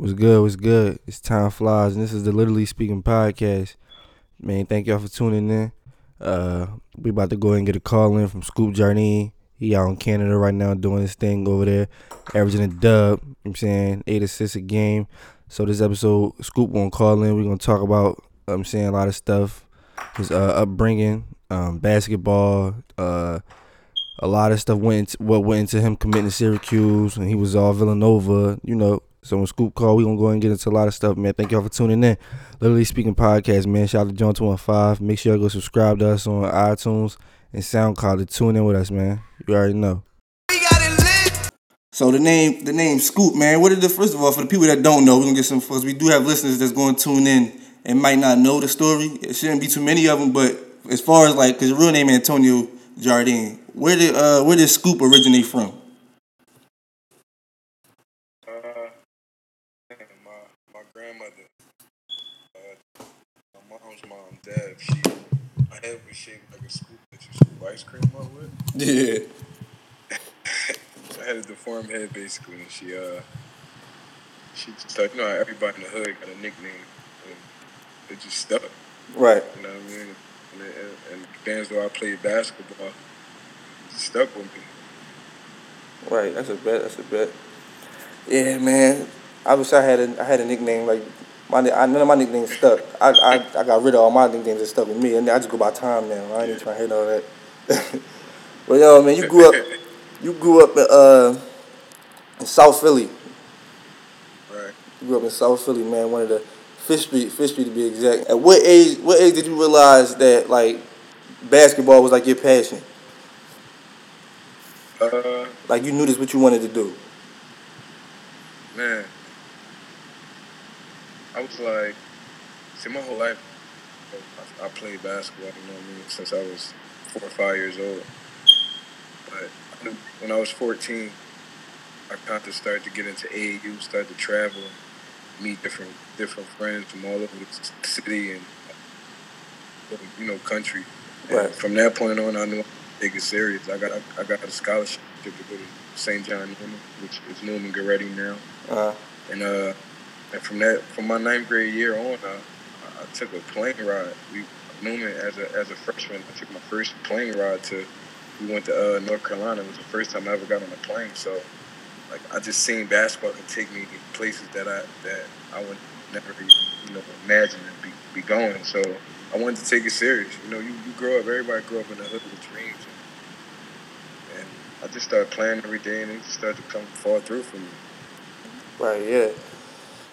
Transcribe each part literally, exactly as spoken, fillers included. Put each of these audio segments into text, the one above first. What's good? What's good? It's Time Flies, and this is the Literally Speaking Podcast. Man, thank y'all for tuning in. Uh, we about to go ahead and get a call in from Scoop Jarneen. He out in Canada right now doing his thing over there, averaging a dub, you know what I'm saying, eight assists a game. So this episode, Scoop gonna call in. We're gonna talk about, you know I'm saying, a lot of stuff, his uh, upbringing, um, basketball, uh, a lot of stuff went into, what went into him committing to Syracuse, and he was all Villanova, you know. So when Scoop called, we're going to go ahead and get into a lot of stuff, man. Thank y'all for tuning in. Literally Speaking Podcast, man. Shout out to John two fifteen. Make sure y'all go subscribe to us on iTunes and SoundCloud to tune in with us, man. You already know. We got it lit. So the name, the name Scoop, man. What is the, first of all, for the people that don't know, we're going to get some, because we do have listeners that's going to tune in and might not know the story. It shouldn't be too many of them, but as far as like, because your real name is Antonio Jarneen. Where did, uh, where did Scoop originate from? Dad, she, my head was shaped like a scoop that you scoop ice cream up with. Yeah. So I had a deformed head, basically, and she, uh, she just, like, you know, everybody in the hood got a nickname, and it just stuck. Right. You know what I mean? And, it, and, and bands though I played basketball, it just stuck with me. Right, that's a bet, that's a bet. Yeah, man, I wish I had a, I had a nickname, like, My, I, none of my nicknames stuck. I, I I got rid of all my nicknames that stuck with me, and I just go by time now. I ain't even trying to hate all that. But yo, man, you grew up, you grew up in, uh, in South Philly. Right. You grew up in South Philly, man. One of the Fifth Street, Fifth Street to be exact. At what age? What age did you realize that like basketball was like your passion? Uh. Like you knew this what you wanted to do. Man. I was like, see, my whole life, I, I played basketball, you know what I mean, since I was four or five years old. But when I was fourteen, I kind of started to get into A A U, started to travel, meet different different friends from all over the city and, you know, country. Right. And from that point on, I knew I could take it serious. I got, I got a scholarship to go to Saint John Newman, which is Newman Goretti now. Uh-huh. And, uh... And from that, from my ninth grade year on, I, I took a plane ride. We, Newman, as a as a freshman, I took my first plane ride to. We went to uh, North Carolina. It was the first time I ever got on a plane. So, like, I just seen basketball could take me places that I that I would never be, you know, imagine and be, be going. So I wanted to take it serious. You know, you, you grow up. Everybody grow up in the hood with dreams. And, and I just started playing every day, and it just started to come fall through for me. Right. Yeah.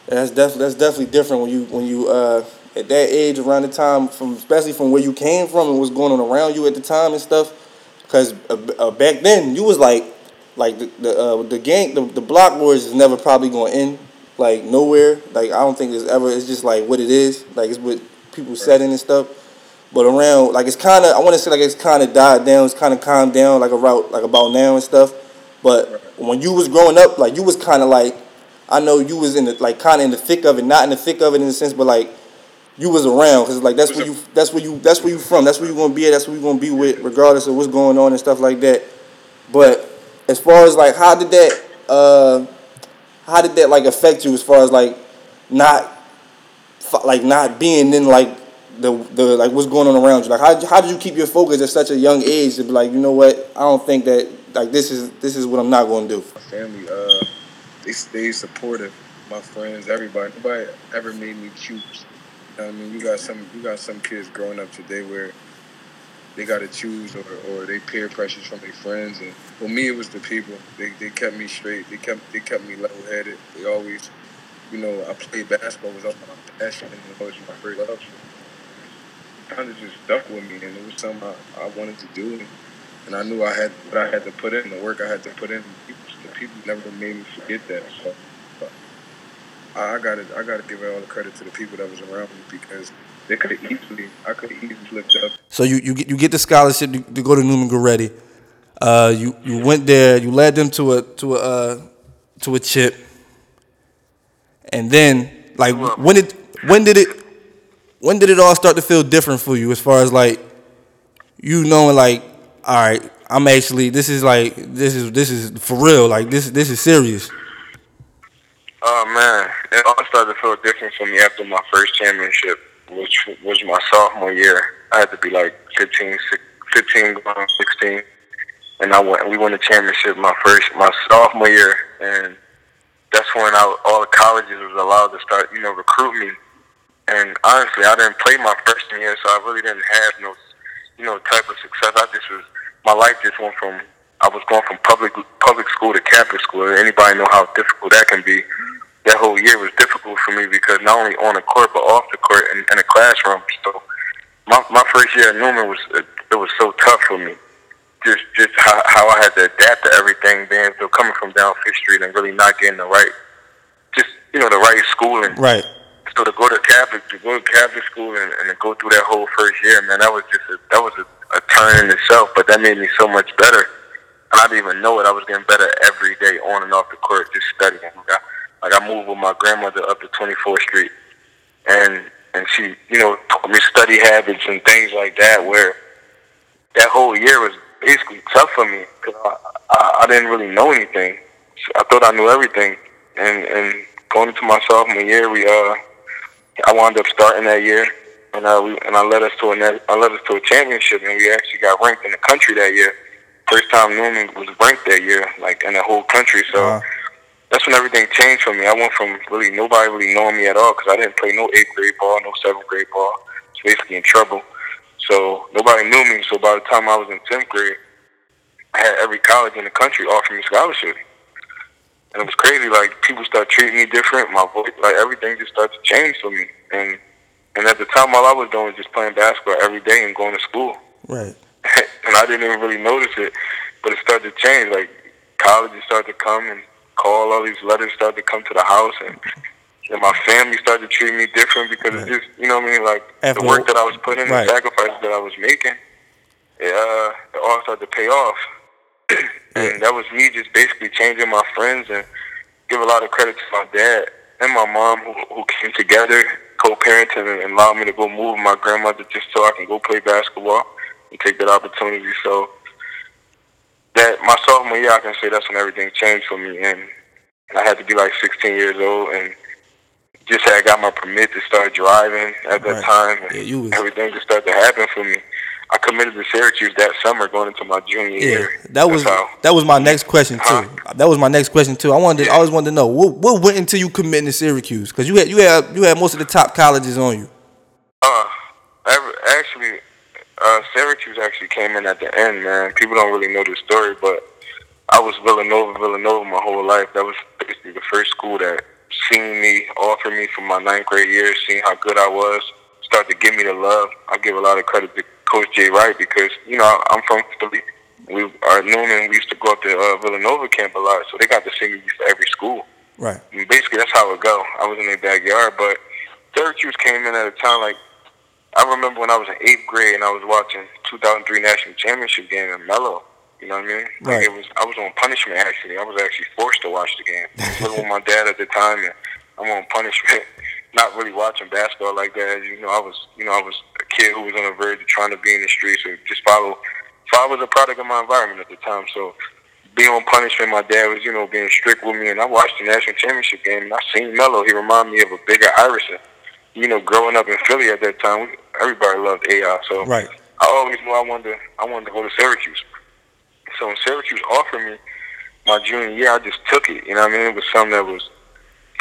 And that's definitely that's definitely different when you when you uh, at that age around the time from especially from where you came from and what's going on around you at the time and stuff, because uh, uh, back then you was like like the the, uh, the gang the, the block wars is never probably gonna end like nowhere like I don't think it's ever it's just like what it is like it's what people setting and stuff, but around like it's kind of I want to say like it's kind of died down it's kind of calmed down like around like about now and stuff, but when you was growing up like you was kind of like. I know you was in the like kind of in the thick of it, not in the thick of it in a sense, but like you was around because like that's where you that's where you that's where you from, that's where you gonna be at, that's where you gonna be with, regardless of what's going on and stuff like that. But as far as like how did that uh, how did that like affect you as far as like not like not being in like the the like what's going on around you? Like how how did you keep your focus at such a young age to be like you know what I don't think that like this is this is what I'm not gonna do. My family. Uh... They stayed supportive. My friends, everybody. Nobody ever made me cute. You know what I mean, you got some you got some kids growing up today where they gotta choose or, or they peer pressures from their friends, and for me it was the people. They they kept me straight, they kept they kept me level headed. They always you know, I played basketball, was all my passion and it was my first love. It kinda just stuck with me and it was something I, I wanted to do and I knew I had what I had to put in, the work I had to put in. People never made me forget that. So, but I gotta, I gotta give all the credit to the people that was around me because they could have easily, I could have easily flipped up. So you, you get, you get the scholarship to, to go to Newman Goretti. Uh, you, you went there. You led them to a, to a, uh, to a chip. And then, like, when did, when did it, when did it all start to feel different for you as far as like, you knowing like, all right. I'm actually. This is like. This is. This is for real. Like this. This is serious. Oh man, it all started to feel different for me after my first championship, which was my sophomore year. I had to be like fifteen, sixteen, and I went, we won the championship my first, my sophomore year, and that's when I, all the colleges was allowed to start, you know, recruit me. And honestly, I didn't play my freshman year, so I really didn't have no, you know, type of success. I just was, my life just went from, I was going from public public school to Catholic school. Anybody know how difficult that can be? That whole year was difficult for me because not only on the court, but off the court and in the classroom. So my my first year at Newman was, it was so tough for me. Just just how, how I had to adapt to everything, being so coming from down Fifth Street and really not getting the right, just, you know, the right schooling. Right. So to go to Catholic, to go to Catholic school and, and to go through that whole first year, man, that was just a, that was a, a turn in itself. But that made me so much better. And I didn't even know it. I was getting better every day, on and off the court, just studying. Like I, like I moved with my grandmother up to twenty-fourth Street, and and she, you know, taught me study habits and things like that. Where that whole year was basically tough for me because I, I, I didn't really know anything. I thought I knew everything, and and going into my sophomore year, we uh. I wound up starting that year, and uh, we, and I led us to a net, I led us to a championship, and we actually got ranked in the country that year. First time Newman was ranked that year, like in the whole country. So wow. That's when everything changed for me. I went from really nobody really knowing me at all because I didn't play no eighth grade ball, no seventh grade ball. I was basically in trouble, so nobody knew me. So by the time I was in tenth grade, I had every college in the country offering me scholarships. And it was crazy, like, people started treating me different, my voice, like, everything just started to change for me. And and at the time, all I was doing was just playing basketball every day and going to school. Right. And I didn't even really notice it, but it started to change. Like, colleges started to come and call, all these letters started to come to the house, and, and my family started to treat me different because right. It's just, you know what I mean, like, After the work that I was putting in, right. The sacrifices that I was making, it, uh, it all started to pay off. And that was me just basically changing my friends, and give a lot of credit to my dad and my mom who, who came together, co-parenting, and allowed me to go move with my grandmother just so I can go play basketball and take that opportunity. So that my sophomore year, I can say that's when everything changed for me. And, and I had to be like sixteen years old and just had got my permit to start driving at that right. time. And yeah, you was... everything just started to happen for me. I committed to Syracuse that summer, going into my junior yeah, year. That was how, that was my next question too. Huh? That was my next question too. I wanted, to, yeah. I always wanted to know what what went into you committing to Syracuse, because you had you had you had most of the top colleges on you. Uh, actually, uh, Syracuse actually came in at the end, man. People don't really know this story, but I was Villanova, Villanova my whole life. That was basically the first school that seen me, offered me for my ninth grade year, seeing how good I was, started to give me the love. I give a lot of credit to Coach Jay Wright because, you know, I'm from Philly. We are Newman. We used to go up to uh, Villanova camp a lot, so they got to see me for every school. Right. And basically, that's how it go. I was in their backyard, but Syracuse came in at a time like I remember when I was in eighth grade and I was watching two thousand three national championship game in Mello. You know what I mean? Right. Like it was. I was on punishment actually. I was actually forced to watch the game. I was with my dad at the time, and I'm on punishment. Not really watching basketball like that. You know, I was, you know, I was a kid who was on the verge of trying to be in the streets and just follow. So I was a product of my environment at the time. So being on punishment, my dad was, you know, being strict with me. And I watched the national championship game, and I seen Melo. He reminded me of a bigger Irishman. You know, growing up in Philly at that time, everybody loved A I. So right. I always knew I wanted to, I wanted to go to Syracuse. So when Syracuse offered me my junior year, I just took it. You know what I mean? It was something that was,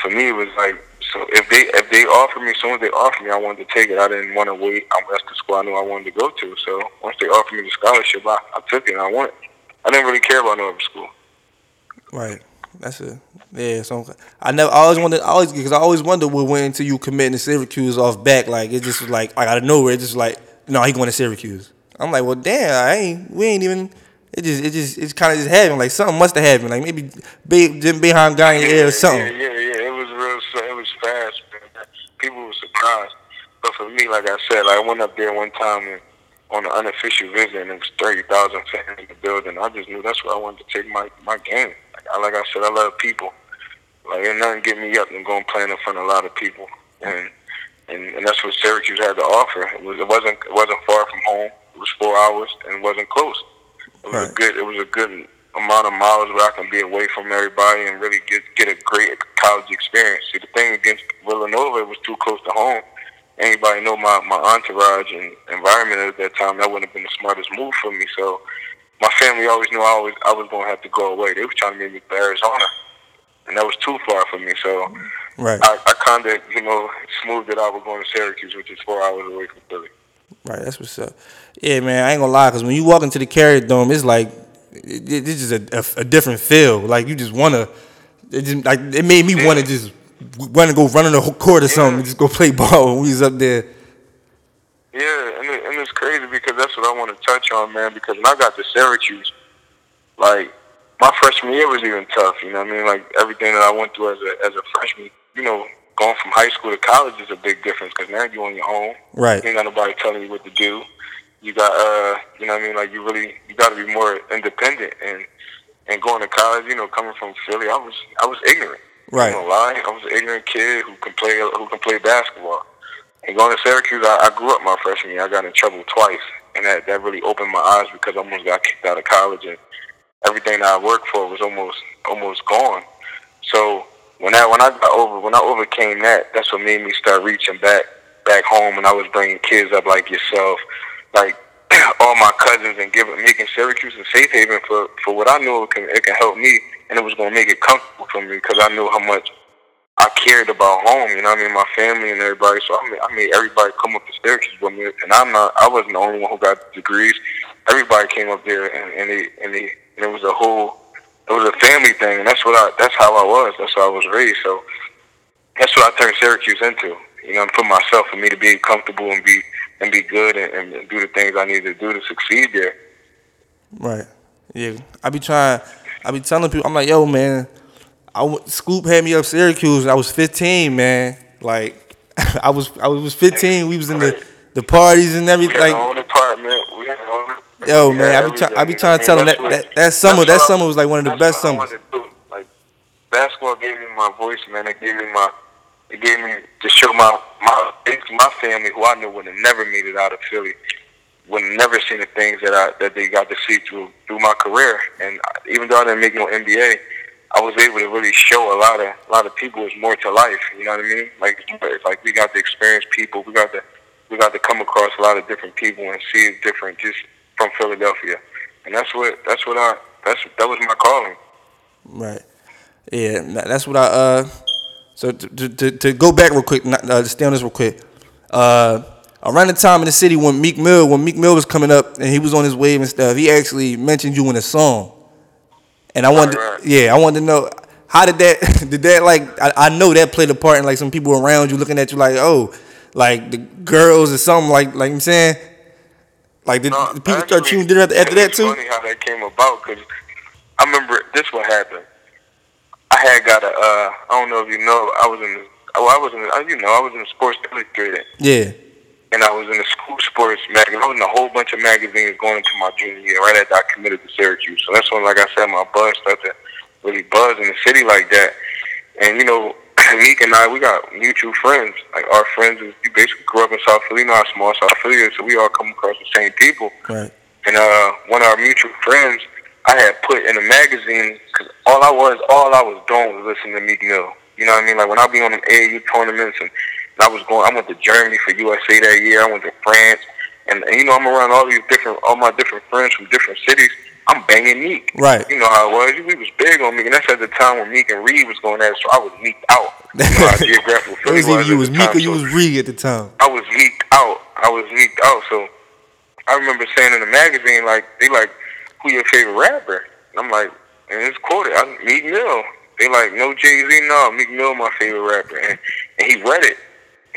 for me, it was like, so if they if they offered me, as soon as they offered me, I wanted to take it. I didn't want to wait. I that's the school I knew I wanted to go to. So once they offered me the scholarship, I, I took it and I won it. I didn't really care about no other school. Right. That's it. Yeah. So I never. I always wanted. I always because I always wondered what went into you committing to Syracuse off back. Like it just was like like out of nowhere. It's just like no, he going to Syracuse. I'm like, well, damn. I ain't. We ain't even. It just. It just. It's kind of just happened. Like something must have happened. Like maybe Jim Jim Boeheim got in your ear or something. Yeah, yeah, yeah. People were surprised, but for me, like I said, like I went up there one time and, on an unofficial visit, and it was thirty thousand fans in the building. I just knew that's where I wanted to take my my game. Like I, like I said, I love people. Like ain't nothing get me up than going playing in front of a lot of people, and and, and that's what Syracuse had to offer. It was it wasn't it wasn't far from home. It was four hours and it wasn't close. It was right. a good. It was a good amount of miles where I can be away from everybody and really get get a great college experience. See, the thing against Villanova, it was too close to home. Anybody know my, my entourage and environment at that time, that wouldn't have been the smartest move for me. So my family always knew I always I was going to have to go away. They were trying to get me to Arizona, and that was too far for me. So right. I, I kind of, you know, smoothed it out with going to Syracuse, which is four hours away from Philly. Right, that's what's up. Yeah, man, I ain't going to lie, because when you walk into the Carrier Dome, it's like, it, it, it's just a, a, a different feel. Like, you just want to, it just, like, it made me yeah. want to just, want to go run on the court or yeah. something and just go play ball when we was up there. Yeah, and, it, and it's crazy because that's what I want to touch on, man, because when I got to Syracuse, like, my freshman year was even tough, you know what I mean? Like, everything that I went through as a as a freshman, you know, going from high school to college is a big difference because now you're on your own. Right. You ain't got nobody telling you what to do. You got, uh, you know what I mean? Like, you really, you got to be more independent. And and going to college, you know, coming from Philly, I was I was ignorant. Right. I'm not lying. I was an ignorant kid who can play who can play basketball. And going to Syracuse, I, I grew up my freshman year. I got in trouble twice. And that, that really opened my eyes because I almost got kicked out of college and everything that I worked for was almost almost gone. So when I when I got over when I overcame that, that's what made me start reaching back back home. And I was bringing kids up like yourself, like all my cousins, and giving making Syracuse a safe haven for, for what I knew it can it can help me, and it was gonna make it comfortable for me because I knew how much I cared about home. You know what I mean, my family and everybody. So I made, I made everybody come up to Syracuse with me, and I'm not I wasn't the only one who got degrees. Everybody came up there, and, and they and they. And it was a whole, it was a family thing, and that's what I, that's how I was, that's how I was raised. So that's what I turned Syracuse into, you know, and for myself, for me to be comfortable and be and be good and, and do the things I needed to do to succeed there. Right. Yeah. I be trying, I be telling people, I'm like, yo, man, I Scoop had me up Syracuse, and I was fifteen, man. Like, I was, I was fifteen. We was in the, the parties and everything. We had our own apartment. We had our own Yo yeah, man, I be try- I be trying to tell them that, that that summer that summer was like one of the best summers. Like, basketball gave me my voice, man. It gave me my it gave me to show my my my family who I knew would have never made it out of Philly, would have never seen the things that I that they got to see through through my career. And even though I didn't make no N B A, I was able to really show a lot of a lot of people there's more to life. You know what I mean? Like like we got to experience people. We got to we got to come across a lot of different people and see different just. From Philadelphia, and that's what that's what I that's that was my calling. Right, yeah, that's what I. Uh, so to, to to go back real quick, not, uh, to stay on this real quick. Uh, around the time in the city when Meek Mill when Meek Mill was coming up and he was on his wave and stuff, he actually mentioned you in a song, and I wanted, right, right. yeah, I wanted to know how did that did that like I, I know that played a part in like some people around you looking at you like oh like the girls or something like like I'm saying. Like, did no, people actually, start tuning in after, after that, too? It's funny how that came about, because I remember this what happened. I had got a, uh, I don't know if you know, I was in, oh, I was in, you know, I was in Sports Illustrated. Yeah. And I was in the school sports magazine. I was in a whole bunch of magazines going into my junior year, right after I committed to Syracuse. So that's when, like I said, my buzz started to really buzz in the city like that. And, you know, Meek and I, we got mutual friends. Like, our friends, we basically grew up in South Philly, not small South Philly, so we all come across the same people. Right. And uh, one of our mutual friends, I had put in a magazine, because all I was, all I was doing was listening to Meek Mill. You know what I mean? Like, when I be on them A A U tournaments, and, and I was going, I went to Germany for U S A that year, I went to France, and, and you know, I'm around all these different, all my different friends from different cities, I'm banging Meek. Right. You know how it was. We was big on Meek, and that's at the time when Meek and Reed was going at it, so I was meeked out. You know how geographical Philly was, was. You was Meek or you so was Reed at the time? I was meeked out. I was meeked out, so I remember saying in the magazine, like, they like, who your favorite rapper? And I'm like, and it's quoted, I'm Meek Mill. They like, no Jay-Z, no, Meek Mill my favorite rapper. And, and he read it,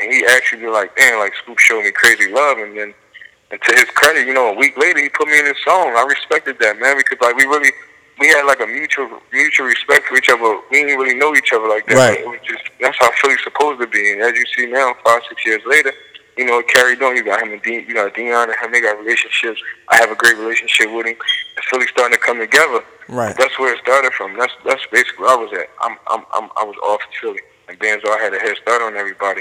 and he actually was like, damn, like, Scoop showed me Crazy Love, and then and to his credit, you know, a week later, he put me in his song. I respected that, man, because, like, we really, we had, like, a mutual mutual respect for each other. We didn't really know each other like that. Right. It was just, that's how Philly's supposed to be. And as you see now, five, six years later, you know, it carried on. You got him and Dean, you got Deion and him. They got relationships. I have a great relationship with him. And Philly's starting to come together. Right. That's where it started from. That's that's basically where I was at. I'm, I'm, I'm, I was off Philly. And being so I had a head start on everybody.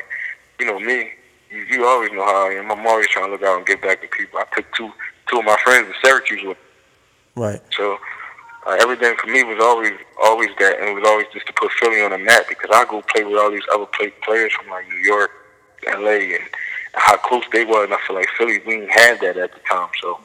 You know, me. You, you always know how I am. I'm always trying to look out and get back to people. I took two two of my friends to Syracuse with me. Right. So Uh, everything for me was always always that, and it was always just to put Philly on the map, because I go play with all these other play, players from like New York, L A, and how close they were, and I feel like Philly, we didn't have that at the time, so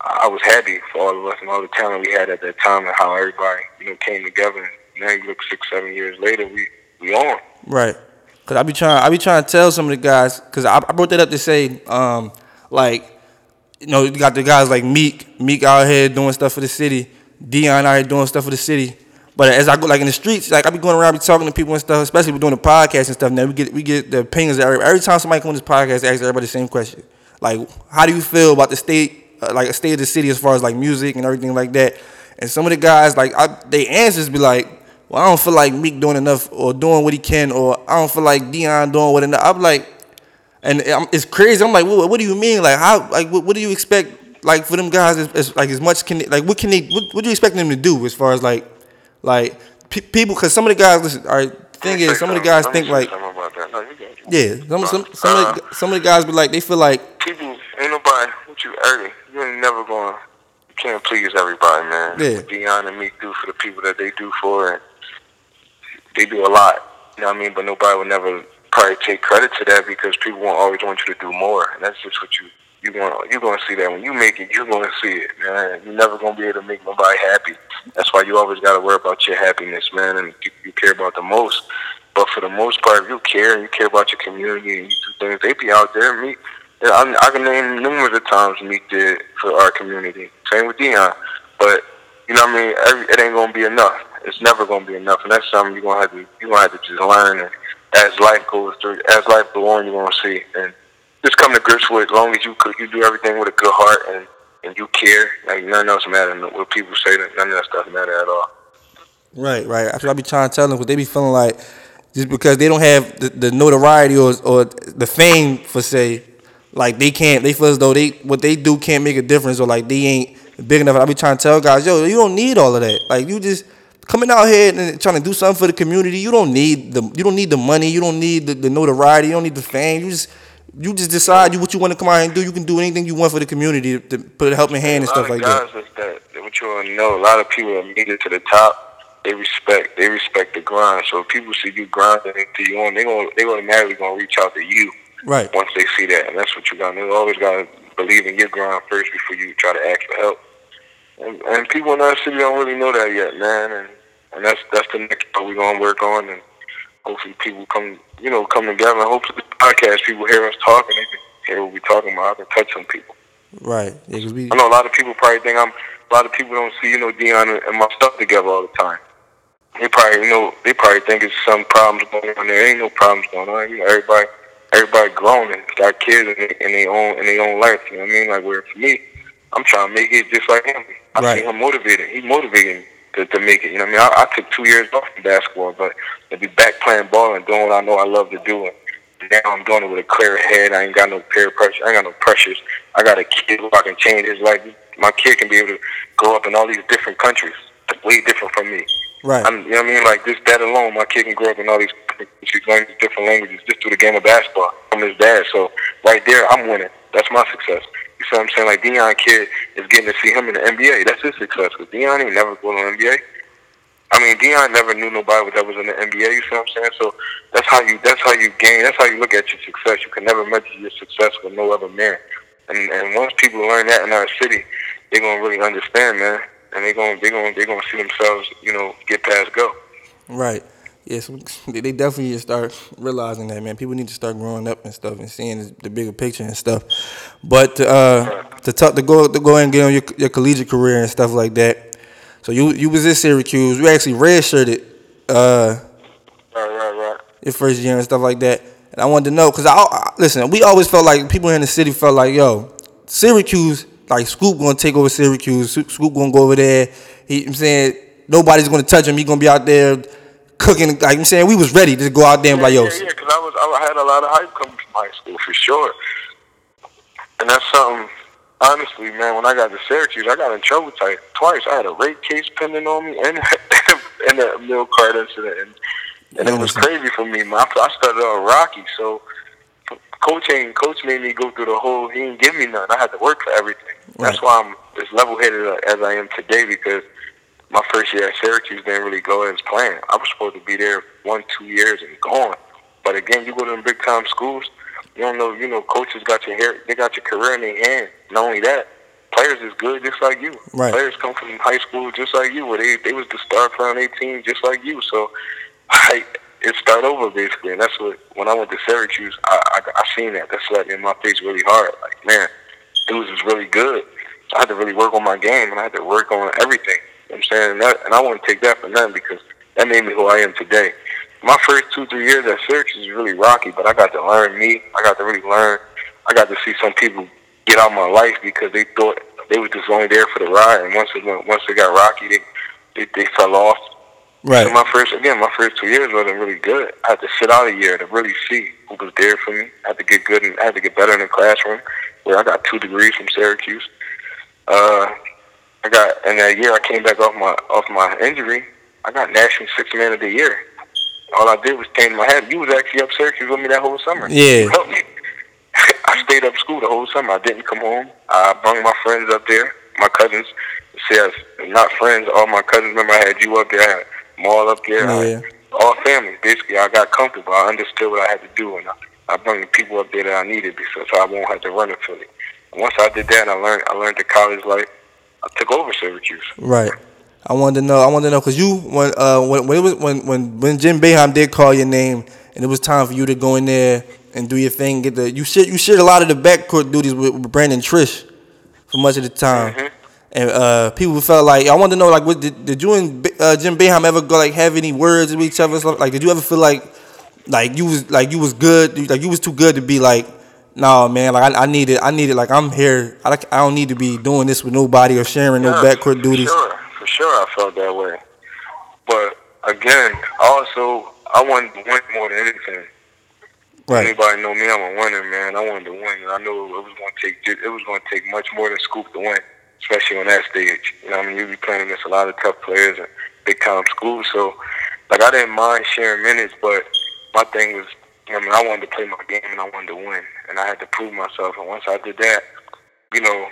I was happy for all of us and all the talent we had at that time, and how everybody, you know, came together. And now you look six, seven years later, we we on. Right, because I be trying, I be trying to tell some of the guys, because I, I brought that up to say, um, like, you know, you got the guys like Meek, Meek out here doing stuff for the city. Dion out here doing stuff for the city. But as I go, like, in the streets, like, I be going around, be talking to people and stuff, especially we're doing the podcast and stuff. Now, we get we get the opinions. Every, every time somebody comes on this podcast, they ask everybody the same question. Like, how do you feel about the state, uh, like, the state of the city as far as, like, music and everything like that? And some of the guys, like, I, they answers be like, well, I don't feel like Meek doing enough or doing what he can, or I don't feel like Dion doing what enough. I'm like, and it's crazy. I'm like, what, what do you mean? Like, how? Like, what, what do you expect? Like, for them guys, it's, it's like as much can they, like what can they what, what do you expect them to do as far as like like pe- people? Because some of the guys listen. All right, thing is, some of the guys think like yeah, some some some of the, some of the guys be like they feel like people ain't nobody with you early. You ain't never going. You can't please everybody, man. Yeah, what Dion and Meek do for the people that they do for, and they do a lot. You know what I mean? But nobody will never probably take credit to that, because people won't always want you to do more, and that's just what you. You're gonna you're gonna see that when you make it. You're gonna see it, man. You're never gonna be able to make nobody happy. That's why you always gotta worry about your happiness, man, and you, you care about the most. But for the most part, if you care and you care about your community and you do things, they be out there. Me, I, I can name numerous of times Meek did for our community. Same with Dion, but you know what I mean. Every, it ain't gonna be enough. It's never gonna be enough, and that's something you're gonna have to you gonna have to just learn. And as life goes through, as life goes on, you're gonna see and. Just come to grips with it. As long as you you do everything with a good heart and, and you care, like nothing else matters. What people say, none of that stuff matter at all. Right, right. That's what I be trying to tell them, because they be feeling like just because they don't have the, the notoriety or or the fame for say, like they can't. They feel as though they what they do can't make a difference, or like they ain't big enough. I be trying to tell guys, yo, you don't need all of that. Like you just. Coming out here and trying to do something for the community, you don't need the you don't need the money, you don't need the, the notoriety, you don't need the fame. You just you just decide you what you want to come out and do. You can do anything you want for the community to, to put a helping hand and stuff like that. A lot of guys that what you want to know, a lot of people that make it to the top, they respect they respect the grind. So if people see you grinding and see you on, they gonna they gonna naturally gonna reach out to you. Right. Once they see that, and that's what you gotta do. Always gotta believe in your grind first before you try to ask for help. And, and people in our city don't really know that yet, man. And, and that's that's the next part we're gonna work on, and hopefully people come, you know, come together. And hopefully the podcast people hear us talking, they can hear what we're talking about. I can touch some people. Right. Yeah, 'cause we... I know a lot of people probably think I'm. A lot of people don't see, you know, Dion and my stuff together all the time. They probably, you know, they probably think it's some problems going on. There ain't no problems going on. You know, everybody, everybody grown and got kids in, in their own in their own life. You know what I mean? Like where for me, I'm trying to make it just like him. I right. think I'm motivated. He motivated me to, to make it. You know what I mean? I, I took two years off from basketball, but to be back playing ball and doing what I know I love to do, and now I'm doing it with a clear head. I ain't got no peer pressure. I ain't got no pressures. I got a kid who I can change his life. My kid can be able to grow up in all these different countries. It's way different from me. Right. I'm, you know what I mean? Like, just that alone, my kid can grow up in all these languages, different languages just through the game of basketball. I'm his dad, so right there, I'm winning. That's my success. You see what I'm saying? Like, Dion kid is getting to see him in the N B A. That's his success, because Dion ain't never going to the N B A. I mean, Dion never knew nobody that was in the N B A. You see what I'm saying? So that's how you that's how you gain. That's how you look at your success. You can never measure your success with no other man. And and once people learn that in our city, they're going to really understand, man. And they're going to they're going they're going to see themselves, you know, get past go. Right. Yes, they definitely need to start realizing that, man. People need to start growing up and stuff and seeing the bigger picture and stuff. But uh, to talk, to go to go and get on your, your collegiate career and stuff like that. So you you was at Syracuse. You actually redshirted uh, right, right, right. your first year and stuff like that. And I wanted to know, because I, I listen, we always felt like people in the city felt like, yo, Syracuse, like Scoop going to take over Syracuse. Scoop going to go over there. He, you know I'm saying, nobody's going to touch him. He's going to be out there. Cooking, like I'm saying, we was ready to go out there and yeah, like, yo. Yeah, because yeah, I was, I had a lot of hype coming from high school for sure, and that's something. Honestly, man, when I got to Syracuse, I got in trouble t- twice. I had a rape case pending on me, and and a meal card incident, and, and it was crazy for me. My, I started on Rocky, so coach ain't, coach made me go through the whole. He didn't give me nothing. I had to work for everything. Right. That's why I'm as level headed as I am today, because my first year at Syracuse didn't really go as planned. I was supposed to be there one, two years and gone. But again, you go to them big time schools, you don't know, you know, coaches got your hair, they got your career in their hand. Not only that, players is good just like you. Right. Players come from high school just like you, where they, they was the star player on their team just like you. So I, it started over basically, and that's what, when I went to Syracuse, I, I, I seen that. That's slapped in my face really hard. Like, man, dudes is really good. I had to really work on my game, and I had to work on everything. You know what I'm saying? And, that, and I wouldn't take that for nothing, because that made me who I am today. My first two, three years at Syracuse was really rocky, but I got to learn me. I got to really learn. I got to see some people get out of my life because they thought they were just only there for the ride. And once it went, once it got rocky, they they, they fell off. Right. So my first, again, my first two years wasn't really good. I had to sit out a year to really see who was there for me. I had to get good and I had to get better in the classroom, where I got two degrees from Syracuse. Uh, I got in that year I came back off my off my injury. I got national sixth man of the year. All I did was change my hat. You was actually up Syracuse with me that whole summer. Yeah. You helped me. I stayed up school the whole summer. I didn't come home. I brought my friends up there, my cousins. See, I was not friends. All my cousins. Remember, I had you up there. I had Maul up there. Oh, yeah. I, all family. Basically, I got comfortable. I understood what I had to do, and I, I brought the people up there that I needed, so, so I won't have to run it for it. Once I did that, and I learned. I learned the college life. I took over Syracuse. Right. I wanted to know. I wanted to know because you when uh when when it was when when when Jim Boeheim did call your name and it was time for you to go in there and do your thing. Get the you shared you shared a lot of the backcourt duties with, with Brandon Trish for much of the time, mm-hmm. and uh, people felt like I wanted to know like what did, did you and uh, Jim Boeheim ever go like have any words with each other? Like did you ever feel like like you was like you was good like you was too good to be like. No, man, like, I, I need it. I need it. Like, I'm here. I, I don't need to be doing this with nobody or sharing yeah, no backcourt duties. For sure. For sure I felt that way. But, again, also, I wanted to win more than anything. Right. Anybody know me, I'm a winner, man. I wanted to win. And I knew it was going to take it was going to take much more than Scoop to win, especially on that stage. You know what I mean? You'd be playing against a lot of tough players and big-time schools. So, like, I didn't mind sharing minutes, but my thing was, I mean, I wanted to play my game and I wanted to win, and I had to prove myself. And once I did that, you know,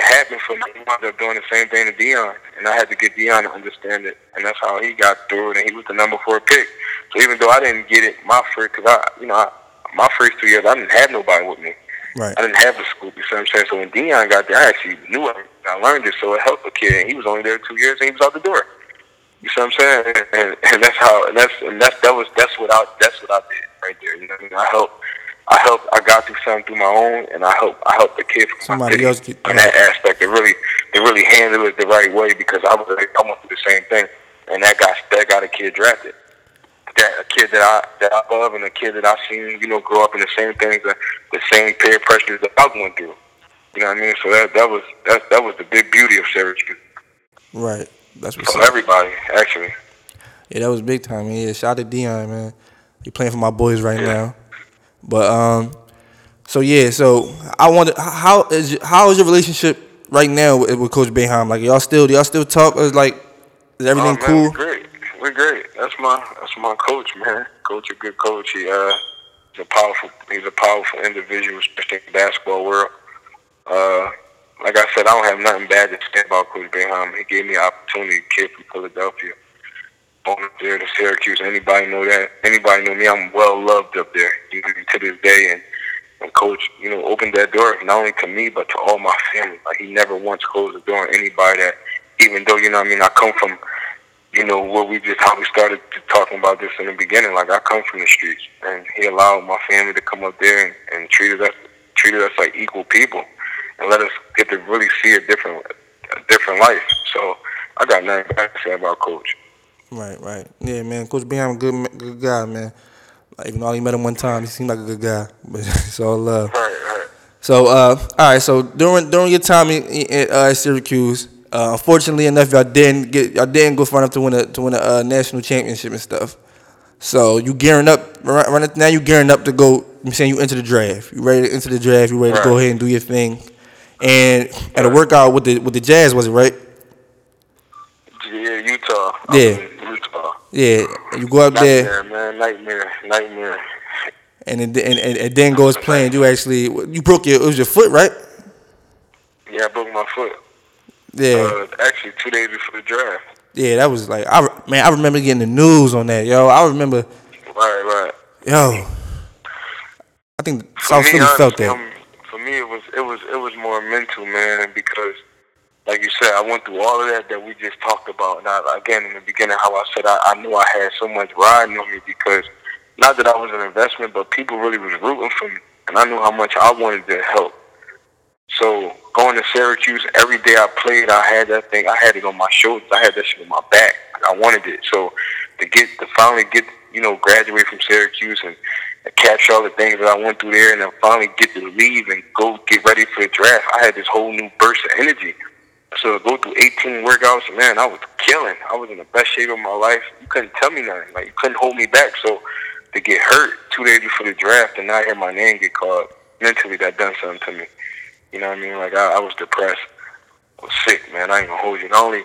it happened for me. I wound up doing the same thing to Deion, and I had to get Deion to understand it, and that's how he got through it. And he was the number four pick. So even though I didn't get it, my first, cause I, you know, I, my first two years, I didn't have nobody with me. Right. I didn't have the school. You see what I'm saying? So when Deion got there, I actually knew it. I learned it, so it helped a kid. And he was only there two years, and he was out the door. You see what I'm saying? And, and that's how. And that's and that's that was that's what I that's what I did. Right there, you know what I mean? I helped, I helped, I got through something through my own, and I helped, I helped the kid from somebody my else get, in that yeah. aspect. They really, they really handled it the right way because I was, I went through the same thing, and that got, that got a kid drafted, that a kid that I, that I love, and a kid that I seen, you know, grow up in the same things, the same peer pressures that I went through. You know what I mean? So that, that was, that, that was the big beauty of Syracuse. Right. That's what's for everybody, actually. Yeah, that was big time. Yeah, shout out to Deion, man. You're playing for my boys right yeah. now, but um, so yeah, so I wonder how is how is your relationship right now with, with Coach Boeheim? Like y'all still do y'all still talk? Or is like is everything oh, man, cool? We're great, we're great. That's my that's my coach, man. Coach, a good coach. He uh, he's a powerful he's a powerful individual, especially in the basketball world. Uh, like I said, I don't have nothing bad to say about Coach Boeheim. He gave me an opportunity, kid from Philadelphia. Up there to Syracuse, anybody know that? Anybody know me? I'm well loved up there, you know, to this day. And, and Coach, you know, opened that door not only to me but to all my family. Like he never once closed the door on anybody. That, even though you know, what I mean, I come from, you know, where we just how we started talking about this in the beginning. Like I come from the streets, and he allowed my family to come up there and, and treated us treated us like equal people, and let us get to really see a different a different life. So I got nothing bad to say about Coach. Right, right. Yeah, man. Coach Boeheim, a good, good guy, man. Like, even though I only met him one time, he seemed like a good guy. But it's all love. Right, right. So, uh, all right. So during during your time in, in, uh, at Syracuse, uh, unfortunately enough, y'all didn't get y'all didn't go far enough to win a to win a uh, national championship and stuff. So you gearing up right, right now. You gearing up to go. I'm saying you enter the draft. You ready to enter the draft. You ready right. to go ahead and do your thing. And at a workout with the with the Jazz, was it right? Yeah, Utah. Yeah. Yeah, you go up nightmare, there. Nightmare, man, nightmare, nightmare. And it and, and, and then goes playing. You actually you broke your it was your foot, right? Yeah, I broke my foot. Yeah. Uh, actually, two days before the draft. Yeah, that was like, I man, I remember getting the news on that, yo. I remember. Right, right. Yo, I think South Philly felt that. Um, for me, it was it was it was more mental, man, because like you said, I went through all of that that we just talked about. And I, again, in the beginning, how I said I, I knew I had so much riding on me because not that I was an investment, but people really was rooting for me, and I knew how much I wanted to help. So going to Syracuse, every day I played, I had that thing. I had it on my shoulders. I had that shit on my back. I wanted it. So to get to finally get, you know, graduate from Syracuse and catch all the things that I went through there, and then finally get to leave and go get ready for the draft, I had this whole new burst of energy. So to go through eighteen workouts, man, I was killing. I was in the best shape of my life. You couldn't tell me nothing. Like, you couldn't hold me back. So to get hurt two days before the draft and not hear my name get called, mentally that done something to me. You know what I mean? Like, I, I was depressed. I was sick, man. I ain't gonna hold you. Not only,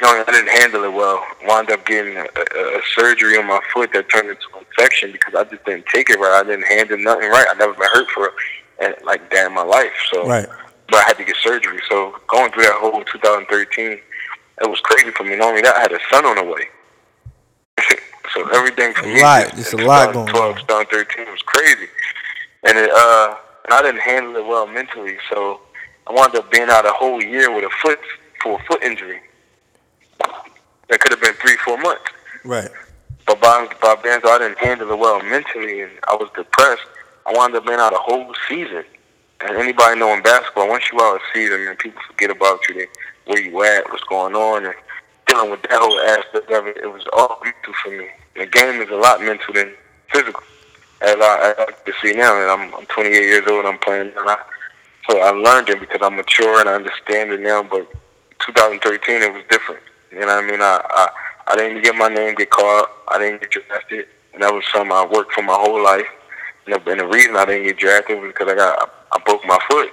not only I didn't handle it well. Wound up getting a, a, a surgery on my foot that turned into an infection because I just didn't take it right. I didn't handle nothing right. I never been hurt for like that in my life. So, right. But I had to get surgery. So going through that whole twenty thirteen, it was crazy for me. Not only that, I had a son on the way. So everything for me, it's a lot going on. twenty twelve, twenty thirteen was crazy, and it uh. And I didn't handle it well mentally, so I wound up being out a whole year with a foot for a foot injury. That could have been three, four months. Right. But by by bands, I didn't handle it well mentally, and I was depressed. I wound up being out a whole season. And anybody knowing basketball, once you out a season, and people forget about you, where you at, what's going on, and dealing with that whole aspect of it, it was all mental for me. The game is a lot mental than physical. As I, as I can see now, and I'm, I'm twenty-eight years old, and I'm playing, and I, so I learned it because I'm mature and I understand it now. But twenty thirteen, it was different. You know what I mean? I, I, I didn't get my name get called. I didn't get drafted, and that was something I worked for my whole life. And the, and the reason I didn't get drafted was because I got I, I broke my foot,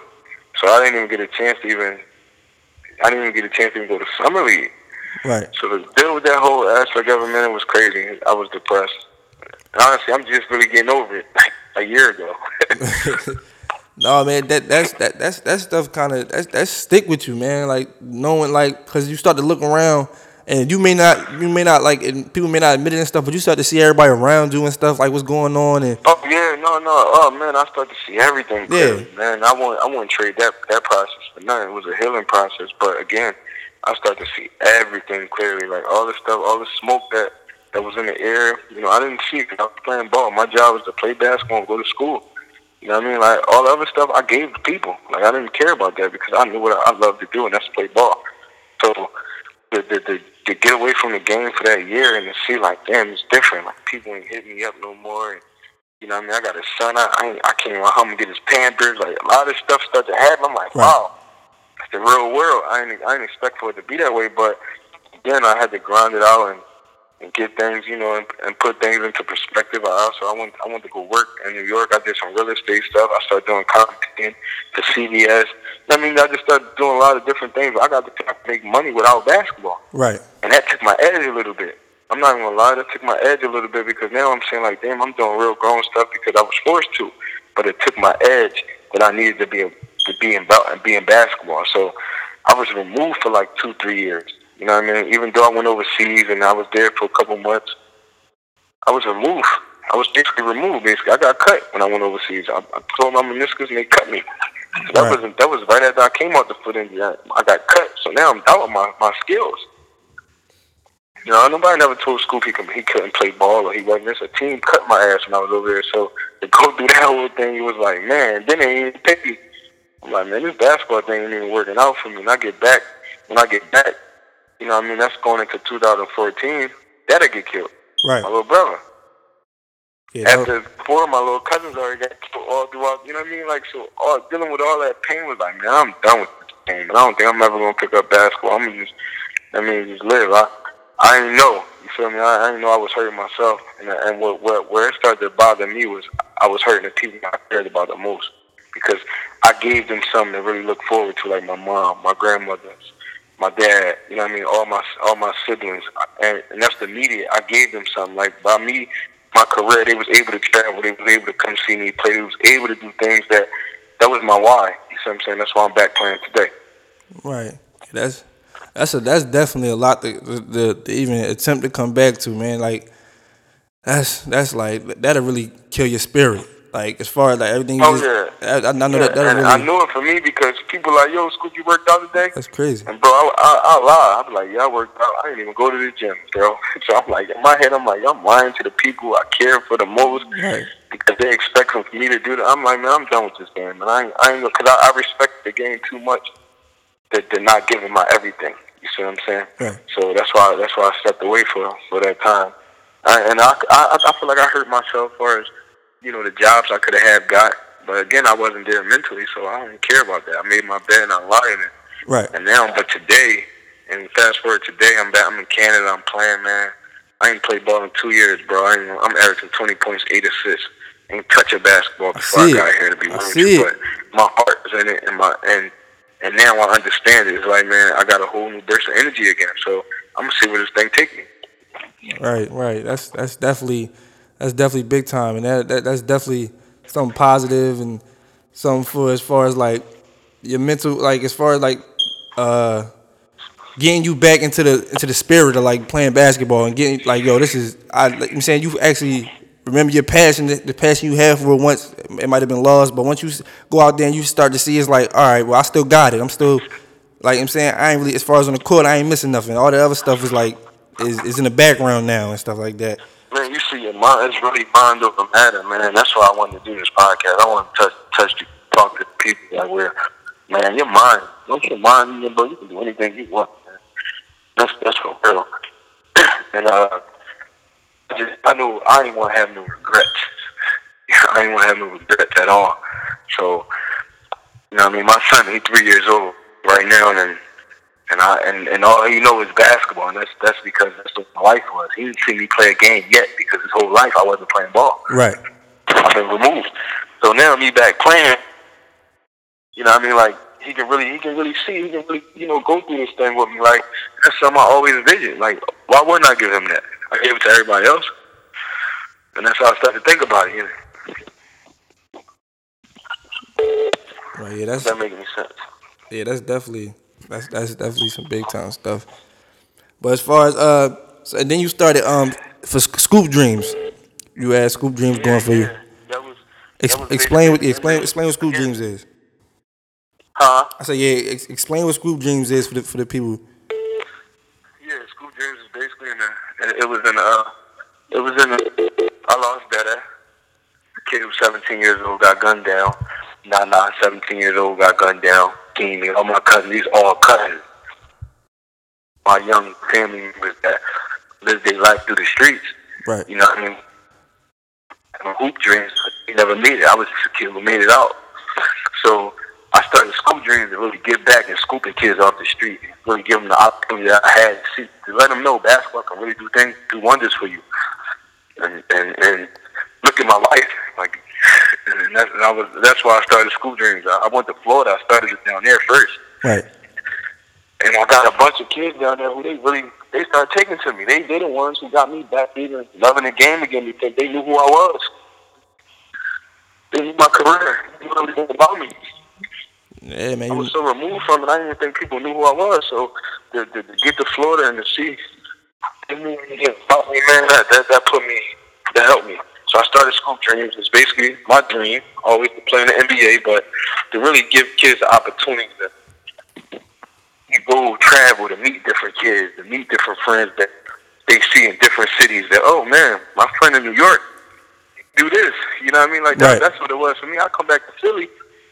so I didn't even get a chance to even I didn't even get a chance to even go to summer league. Right. So to deal with that whole aspect of it, man, it was crazy. I was depressed. Honestly, I'm just really getting over it. Like a year ago. No, man, that that's that that's that stuff kind of that's that stick with you, man. Like knowing, like, because you start to look around, and you may not, you may not like, and people may not admit it and stuff, but you start to see everybody around you and stuff, like what's going on. And oh yeah, no, no, oh man, I start to see everything. Yeah, man, I won't, I won't trade that that process for nothing. It was a healing process, but again, I start to see everything clearly, like all the stuff, all the smoke that. that was in the air. You know, I didn't see it because I was playing ball. My job was to play basketball and go to school. You know what I mean? Like, all the other stuff I gave to people. Like, I didn't care about that because I knew what I loved to do, and that's play ball. So, to, to, to get away from the game for that year and to see, like, damn, it's different. Like, people ain't hitting me up no more. And, you know what I mean? I got a son. I I, ain't, I can't even home and get his Pampers. Like, a lot of stuff started to happen. I'm like, wow, it's the real world. I ain't, I ain't expect for it to be that way. But, again, I had to grind it out and and get things, you know, and, and put things into perspective. I also, I went, I went to go work in New York. I did some real estate stuff. I started doing content to C V S. I mean, I just started doing a lot of different things. I got to make money without basketball. Right. And that took my edge a little bit. I'm not even going to lie. That took my edge a little bit because now I'm saying, like, damn, I'm doing real grown stuff because I was forced to. But it took my edge that I needed to be, to be in, and be in basketball. So I was removed for like two, three years. You know what I mean? Even though I went overseas and I was there for a couple months, I was removed. I was basically removed, basically. I got cut when I went overseas. I, I tore my meniscus and they cut me. So that, right. wasn't, that was right after I came out the foot injury. I, I got cut. So now I'm doubting my, my skills. You know, nobody never told Scoop he, could, he couldn't play ball or he wasn't this. A team cut my ass when I was over there. So to go through that whole thing, it was like, man, then they ain't even pick me. I'm like, man, this basketball thing ain't even working out for me. And I get back, when I get back, you know what I mean? That's going into two thousand fourteen. That'll get killed. Right. My little brother. Yeah, After no. four of my little cousins already got killed all throughout. You know what I mean? Like, so all, dealing with all that pain was like, man, I'm done with this pain. I don't think I'm ever going to pick up basketball. I'm going to just, I mean, just live. I, I didn't know. You feel me? I, I didn't know I was hurting myself. And, and what, what, where it started to bother me was I was hurting the people I cared about the most. Because I gave them something to really look forward to, like my mom, my grandmothers, my dad, you know what I mean, all my all my siblings, and, and that's the media. I gave them something. Like, by me, my career, they was able to travel. They was able to come see me play. They was able to do things that, that was my why. You see what I'm saying? That's why I'm back playing today. Right. That's that's a that's definitely a lot to, to, to even attempt to come back to, man. Like that's that's like that'll really kill your spirit. Like as far as like everything. You oh just, yeah. I, I know yeah. that. That'll and really, I know it for me because people like, yo, Scoop, you worked out today? That's crazy. And bro, I I, I lie. I be like, yeah, I worked out. I didn't even go to the gym, bro. So I'm like, in my head, I'm like, I'm lying to the people I care for the most. Right. Because they expect them for me to do that. I'm like, man, I'm done with this game, man. I ain't, I ain't, because I, I respect the game too much. That they're not giving my everything. You see what I'm saying? Right. So that's why that's why I stepped away for for that time. I, and I, I I feel like I hurt myself as far as, you know, the jobs I could have got. But again, I wasn't there mentally, so I don't care about that. I made my bed and I lied in it. Right. And now, but today, and fast forward today, I'm back. I'm in Canada. I'm playing, man. I ain't played ball in two years, bro. I ain't, I'm averaging twenty points, eight assists. I ain't touch a basketball before I, I got it. here to be honest with you. But my heart is in it, and my and and now I understand it. It's like, man, I got a whole new burst of energy again. So I'm gonna see where this thing takes me. Right, right. That's that's definitely that's definitely big time, and that, that that's definitely something positive and something for as far as like your mental, like as far as like uh, getting you back into the into the spirit of like playing basketball and getting like, yo, this is I. Like I'm saying, you actually remember your passion, the passion you had for it once, it might have been lost, but once you go out there and you start to see, it's like, all right, well, I still got it. I'm still, like I'm saying, I ain't really, as far as on the court, I ain't missing nothing. All the other stuff is like, is, is in the background now and stuff like that. Man, you see your mind, it's really mind over matter, man. And that's why I wanted to do this podcast. I want to touch, touch you, talk to people. Like, where, man, your mind, don't your mind, you can do anything you want, man. That's, that's for real. And, uh, I, just, I knew I didn't want to have no regrets. I didn't want to have no regrets at all. So, you know what I mean? My son, he's three years old right now, and and I and, and all he knows is basketball, and that's that's because that's what my life was. He didn't see me play a game yet because his whole life I wasn't playing ball. Right. I've been removed. So now me back playing, you know what I mean? Like, he can really, he can really see, he can really, you know, go through this thing with me. Like, that's something I always envisioned. Like, why wouldn't I give him that? I gave it to everybody else, and that's how I started to think about it. You know? Right, yeah, that's that makes sense. Yeah, that's definitely that's that's definitely some big time stuff. But as far as uh, so, and then you started um for Scoop Dreams. You had Scoop Dreams yeah, going for yeah. you. That was, Ex- that was explain what explain explain what Scoop yeah. Dreams is. Huh? I said yeah. Ex- explain what Scoop Dreams is for the for the people. Yeah, Scoop Dreams is basically in a. It was in uh, it was in. A, I lost Dada. A kid who was seventeen years old got gunned down. Nah, nah, seventeen years old got gunned down. Teaming all my cousins, these all cousins. My young family members that lived their life through the streets. Right. You know what I mean? And Hoop Dreams, he never made it. I was just a kid who made it out. So I started Scoop Dreams to really give back and scoop the kids off the street. Really give them the opportunity that I had to, see, to let them know basketball can really do things, do wonders for you. And and, and look at my life, like, and that's, and I was, that's why I started Scoop Dreams. I, I went to Florida. I started it down there first. Right. And I got a bunch of kids down there who they really they started taking to me. They they the ones who got me back either loving the game again because they knew who I was. They knew my career. They knew everything about me. Yeah, man, I was so removed from it, I didn't think people knew who I was. So to, to, to get to Florida and to see, and me, about me, man, that, that, that put me, that helped me. So I started Scoop Dreams. It's basically my dream, always to play in the N B A, but to really give kids the opportunity to go travel, to meet different kids, to meet different friends that they see in different cities. That, oh, man, my friend in New York, do this. You know what I mean? Like, that, right. That's what it was for me. I come back to Philly.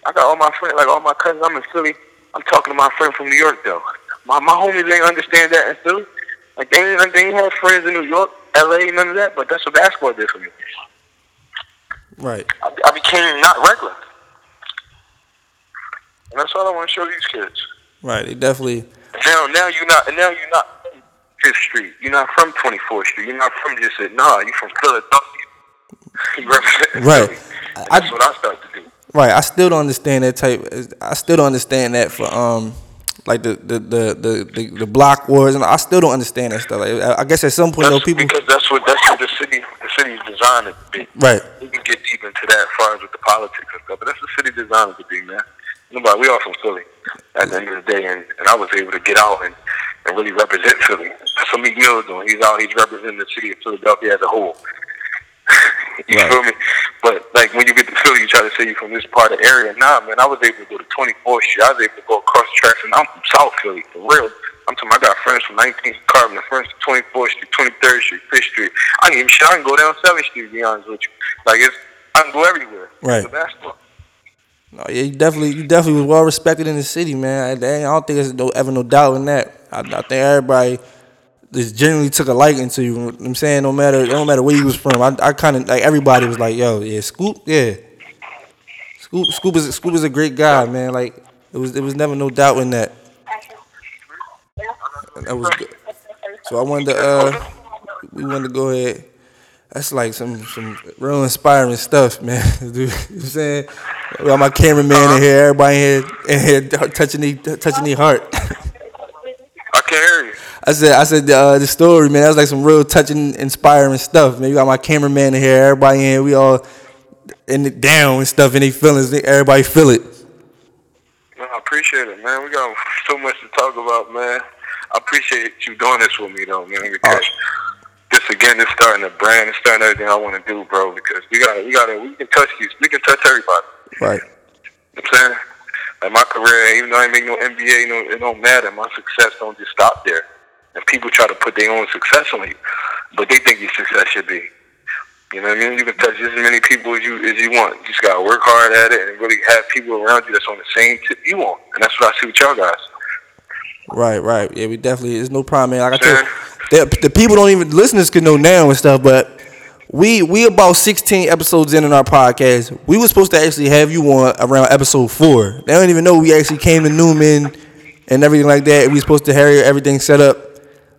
I got all my friends, like all my cousins. I'm in Philly. I'm talking to my friend from New York, though. My my homies ain't understand that in Philly. Like, they ain't, they ain't have friends in New York, L A, none of that, but that's what basketball did for me. Right. I, I became not regular. And that's all I want to show these kids. Right, they definitely... Now, now you're not, now you're not from Fifth Street. You're not from twenty-fourth Street. You're not from just a, nah, you're from Philadelphia. You represent right. Philly. And that's I, what I started to do. Right, I still don't understand that type. I still don't understand that for um, like the the the the, the block wars, and I still don't understand that stuff. Like, I guess at some point, though, people because that's what that's what the city the city's designed to be. Right, we can get deep into that as far as with the politics and stuff, but that's the city designed to be, man. Nobody, we all from Philly at the end of the day, and, and I was able to get out and and really represent Philly. That's what Meek Mill's doing. He's out, he's representing the city of Philadelphia as a whole. You right. feel me? But, like, when you get to Philly, you try to say you're from this part of the area. Nah, man, I was able to go to twenty-fourth street. I was able to go across the tracks, and I'm from South Philly, for real. I'm talking, I got friends from nineteenth Carbon, friends from twenty-fourth street, twenty-third street, fifth street. I can, I can go down seventh street, to be honest with you. Like, it's, I can go everywhere. Right. It's a basketball. No, yeah, you definitely, you definitely was well respected in the city, man. I, I don't think there's no, ever no doubt in that. I, I think everybody just generally took a liking to you. You know what I'm saying? No matter, no matter where you was from, I, I kind of like everybody was like, "Yo, yeah, Scoop, yeah, Scoop, Scoop is Scoop is a great guy, man." Like it was, it was never no doubt in that. That was good. So I wanted to, uh, we wanted to go ahead. That's like some, some real inspiring stuff, man. You know what I'm saying? I got my cameraman in here, everybody in here, in here touching their touching their heart. I can hear you. I said, I said uh, the story, man. That was like some real touching, inspiring stuff, man. You got my cameraman in here, everybody in here. We all in it down and stuff, and they feelings. Everybody feel it. Man, I appreciate it, man. We got so much to talk about, man. I appreciate you doing this with me, though, man. Because oh. this again, it's starting a brand, it's starting everything I want to do, bro. Because we got, we got, we can touch these, we can touch everybody. Right. You know what I'm saying? Like my career, even though I ain't make no N B A, no, it don't matter. My success don't just stop there. And people try to put their own success on you, but they think your success should be. You know what I mean? You can touch as many people as you as you want. You just gotta work hard at it and really have people around you that's on the same tip you want. And that's what I see with y'all guys. Right, right. Yeah, we definitely. There's no problem, man. Like I told you, the people don't even listeners can know now and stuff, but. We we about sixteen episodes in in our podcast. We were supposed to actually have you on around episode four. They don't even know we actually came to Newman and everything like that. We were supposed to have everything set up,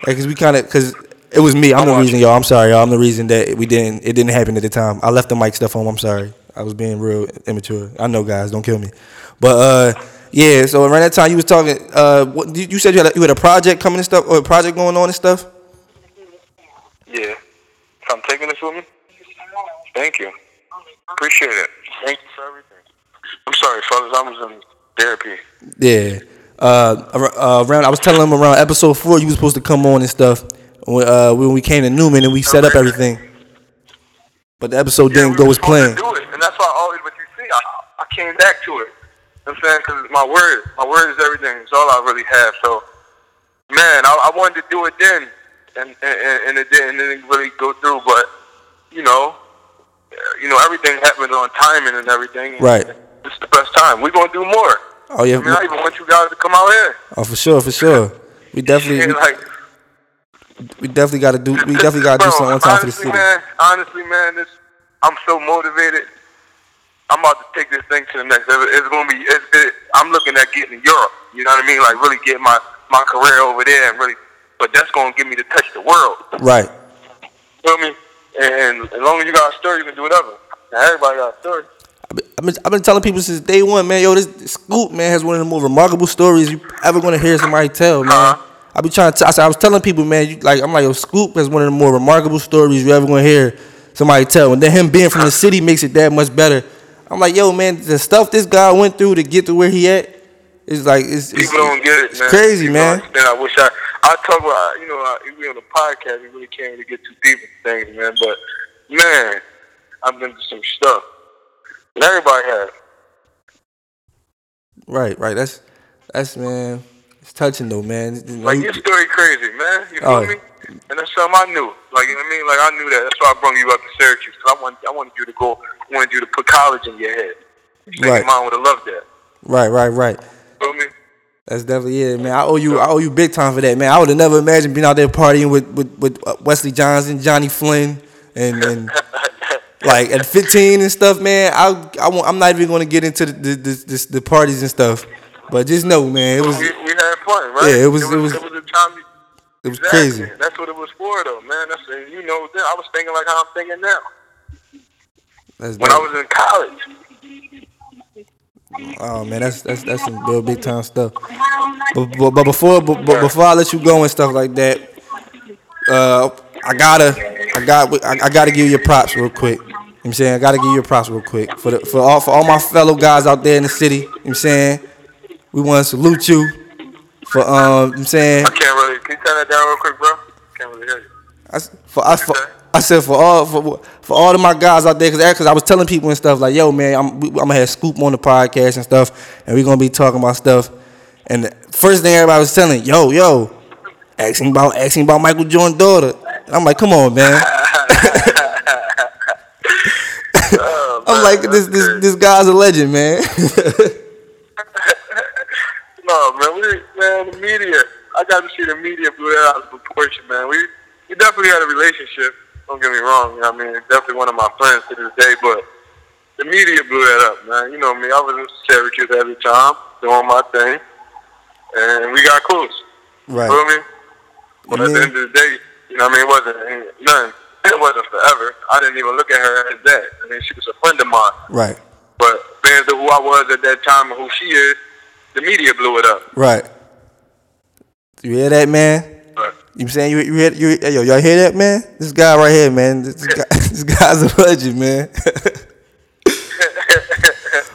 like, cause we kind of cause it was me. I'm the reason, y'all. I'm sorry, y'all. I'm the reason that we didn't. It didn't happen at the time. I left the mic stuff home. I'm sorry. I was being real immature. I know, guys. Don't kill me. But uh, yeah. So around that time, you was talking. Uh, what, you said you had a, you had a project coming and stuff, or a project going on and stuff. Yeah. I'm taking this with me. Thank you. Appreciate it. Thank you for everything. I'm sorry, fellas. I was in therapy. Yeah. Uh, uh, around. I was telling them around episode four, you were supposed to come on and stuff. When, uh, when we came to Newman and we set up everything, but the episode yeah, didn't we go as planned. Do it, and that's why I always. But you see, I, I came back to it. You know what I'm saying, because my word, my word is everything. It's all I really have. So, man, I, I wanted to do it then. And, and and it didn't, it didn't really go through, but you know, you know everything happened on timing and everything. Right, it's the best time. We're gonna do more. Oh yeah, I, mean, I even want you guys to come out here. Oh, for sure, for sure. We definitely, we, like, we definitely gotta do. We definitely gotta bro, do something on time for the city. Man, honestly, man, this I'm so motivated. I'm about to take this thing to the next level. It's gonna be. It's, it, I'm looking at getting to Europe. You know what I mean? Like really get my my career over there and really. But that's going to get me to touch the world. Right. Feel me? And as long as you got a story, you can do whatever. Now, everybody got a story. I've been, I've been, I've been telling people since day one, man, yo, this, this Scoop, man, has one of the more remarkable stories you ever going to hear somebody tell, man. Uh-huh. I be trying to, I, I was telling people, man, you, like, I'm like, yo, Scoop has one of the more remarkable stories you ever going to hear somebody tell. And then him being from the city makes it that much better. I'm like, yo, man, the stuff this guy went through to get to where he at, it's like, it's, it's, people don't get it, it's man. Crazy, people man. I wish I... I talk about, you know, we on the podcast, we really can't really get too deep into things, man. But, man, I've been through some stuff. And everybody has. Right, right. That's, that's man, it's touching, though, man. Like, your story crazy, man. You feel me? And that's something I knew. Like, you know what I mean? Like, I knew that. That's why I brought you up to Syracuse. Because I wanted, I wanted you to go, I wanted you to put college in your head. Right. Your mom would have loved that. Right, right, right. You feel me? That's definitely it, man. I owe you, I owe you big time for that, man. I would have never imagined being out there partying with, with, with Wesley Johnson, Johnny Flynn, and, and like at fifteen and stuff, man. I, I won't, I'm not even going to get into the the, the the parties and stuff, but just know, man, it was. We, we had fun, right? Yeah, it was. It was. It was, it was a time. It was exactly. Crazy. That's what it was for, though, man. That's you know, I was thinking like how I'm thinking now. That's when dope. I was in college. Oh man, that's that's that's some real big time stuff. But, but, but before but, but before I let you go and stuff like that, uh, I gotta I got I gotta give you your props real quick. You know what I'm saying? I gotta give you your props real quick for the, for all for all my fellow guys out there in the city. You know what I'm saying? We want to salute you for um. You know what I'm saying? I can't really turn it down real quick, bro? Can't really hear you. I, for I, for, I said for all for for all of my guys out there, because cause I was telling people and stuff like, yo, man, I'm I'm gonna have Scoop on the podcast and stuff, and we're gonna be talking about stuff. And the first thing everybody was telling, yo, yo, asking about asking about Michael Jordan's daughter. And I'm like, come on, man. Oh, man. I'm like, this this this guy's a legend, man. No, man, we man the media. I got to see the media blew that out of proportion, man. We we definitely had a relationship. Don't get me wrong. You know what I mean, definitely one of my friends to this day. But the media blew that up, man. You know me. I was in Syracuse every time, doing my thing, and we got close. Right. You know what I mean? But yeah. At the end of the day, you know what I mean, it wasn't it, none. It wasn't forever. I didn't even look at her as that. I mean, she was a friend of mine. Right. But being to who I was at that time and who she is, the media blew it up. Right. You hear that, man? Right. You saying you you hear you, yo, y'all hear that, man? This guy right here, man. This, this, yeah. guy, this guy's a legend, man.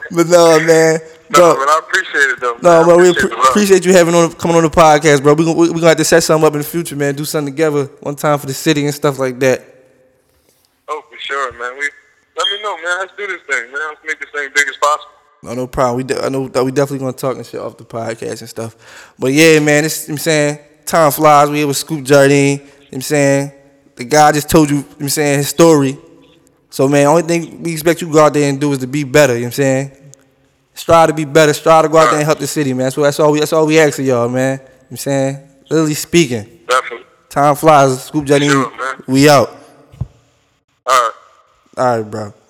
But no, man. No, but I appreciate it, though. No, man, we pre- appreciate you having on coming on the podcast, bro. We're going we, we gonna have to set something up in the future, man. Do something together one time for the city and stuff like that. Oh, for sure, man. We Let me know, man. Let's do this thing, man. Let's make this thing big as possible. No, no problem. We de- I know that we definitely going to talk and shit off the podcast and stuff. But, yeah, man, this, you know what I'm saying, time flies. We here with Scoop Jardine. You know what I'm saying? The guy just told you, you know what I'm saying, his story. So, man, only thing we expect you to go out there and do is to be better. You know what I'm saying? Strive to be better. Strive to go out there and help the city, man. So that's all we that's all we ask of y'all, man. You know what I'm saying? Literally speaking. Definitely. Time flies. Scoop Jardine. Sure, we out. All right. All right, bro.